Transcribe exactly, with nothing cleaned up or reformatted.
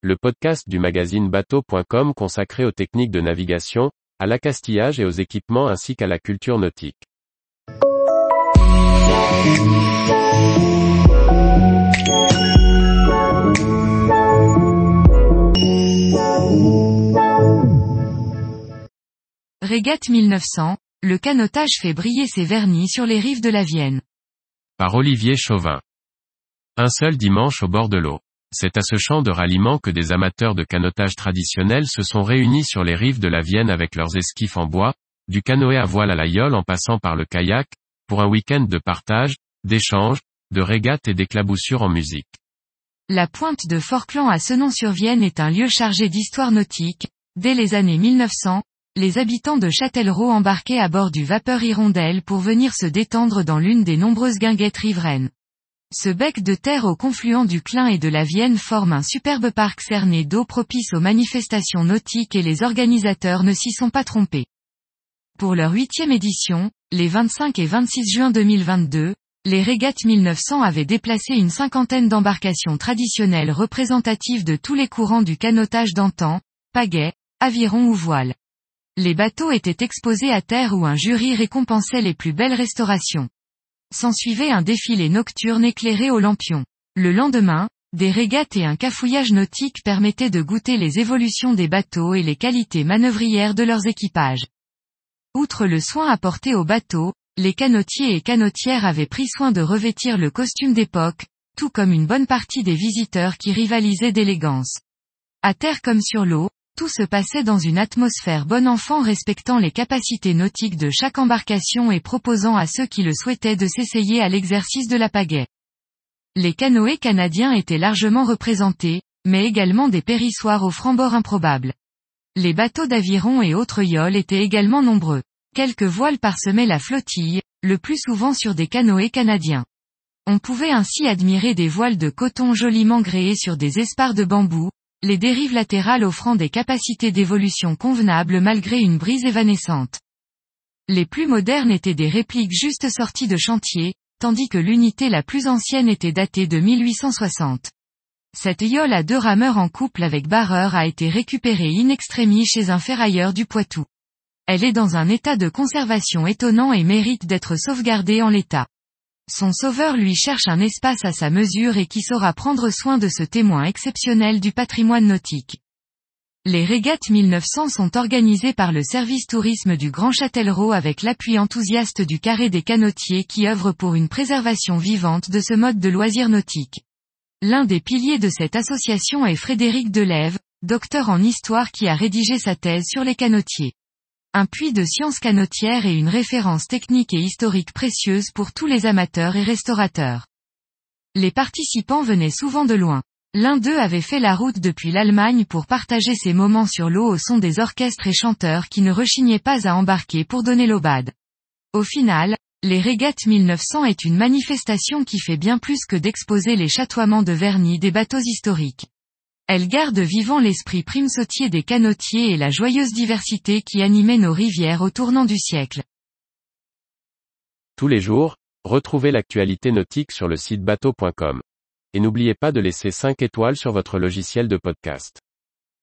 le podcast du magazine bateaux point com consacré aux techniques de navigation, à l'accastillage et aux équipements ainsi qu'à la culture nautique. Régates mille neuf cents, le canotage fait briller ses vernis sur les rives de la Vienne. Par Olivier Chauvin. Un seul dimanche au bord de l'eau. C'est à ce champ de ralliement que des amateurs de canotage traditionnel se sont réunis sur les rives de la Vienne avec leurs esquifs en bois, du canoë à voile à la yole en passant par le kayak, pour un week-end de partage, d'échanges, de régates et d'éclaboussures en musique. La pointe de Fort-Clan à Senon-sur-Vienne est un lieu chargé d'histoire nautique. Dès les années mille neuf cents, les habitants de Châtellerault embarquaient à bord du vapeur Hirondelle pour venir se détendre dans l'une des nombreuses guinguettes riveraines. Ce bec de terre au confluent du Klein et de la Vienne forme un superbe parc cerné d'eau propice aux manifestations nautiques et les organisateurs ne s'y sont pas trompés. Pour leur huitième édition, les vingt-cinq et vingt-six juin deux mille vingt-deux, les Régates mille neuf cents avaient déplacé une cinquantaine d'embarcations traditionnelles représentatives de tous les courants du canotage d'antan, pagaie, aviron ou voile. Les bateaux étaient exposés à terre où un jury récompensait les plus belles restaurations. S'ensuivait un défilé nocturne éclairé au lampion. Le lendemain, des régates et un cafouillage nautique permettaient de goûter les évolutions des bateaux et les qualités manœuvrières de leurs équipages. Outre le soin apporté aux bateaux, les canotiers et canotières avaient pris soin de revêtir le costume d'époque, tout comme une bonne partie des visiteurs qui rivalisaient d'élégance. À terre comme sur l'eau, tout se passait dans une atmosphère bon enfant respectant les capacités nautiques de chaque embarcation et proposant à ceux qui le souhaitaient de s'essayer à l'exercice de la pagaie. Les canoës canadiens étaient largement représentés, mais également des périssoirs offrant bord improbable. Les bateaux d'aviron et autres yoles étaient également nombreux. Quelques voiles parsemaient la flottille, le plus souvent sur des canoës canadiens. On pouvait ainsi admirer des voiles de coton joliment gréées sur des espars de bambou, les dérives latérales offrant des capacités d'évolution convenables malgré une brise évanescente. Les plus modernes étaient des répliques juste sorties de chantier, tandis que l'unité la plus ancienne était datée de mille huit cent soixante. Cette yole à deux rameurs en couple avec barreur a été récupérée in extremis chez un ferrailleur du Poitou. Elle est dans un état de conservation étonnant et mérite d'être sauvegardée en l'état. Son sauveur lui cherche un espace à sa mesure et qui saura prendre soin de ce témoin exceptionnel du patrimoine nautique. Les Régates mille neuf cents sont organisées par le service tourisme du Grand Châtellerault avec l'appui enthousiaste du Carré des Canotiers qui œuvre pour une préservation vivante de ce mode de loisir nautique. L'un des piliers de cette association est Frédéric Delève, docteur en histoire qui a rédigé sa thèse sur les canotiers. Un puits de sciences canotières et une référence technique et historique précieuse pour tous les amateurs et restaurateurs. Les participants venaient souvent de loin. L'un d'eux avait fait la route depuis l'Allemagne pour partager ses moments sur l'eau au son des orchestres et chanteurs qui ne rechignaient pas à embarquer pour donner l'aubade. Au final, les Régates mille neuf cents est une manifestation qui fait bien plus que d'exposer les chatoiements de vernis des bateaux historiques. Elle garde vivant l'esprit prime sautier des canotiers et la joyeuse diversité qui animait nos rivières au tournant du siècle. Tous les jours, retrouvez l'actualité nautique sur le site bateaux point com. Et n'oubliez pas de laisser cinq étoiles sur votre logiciel de podcast.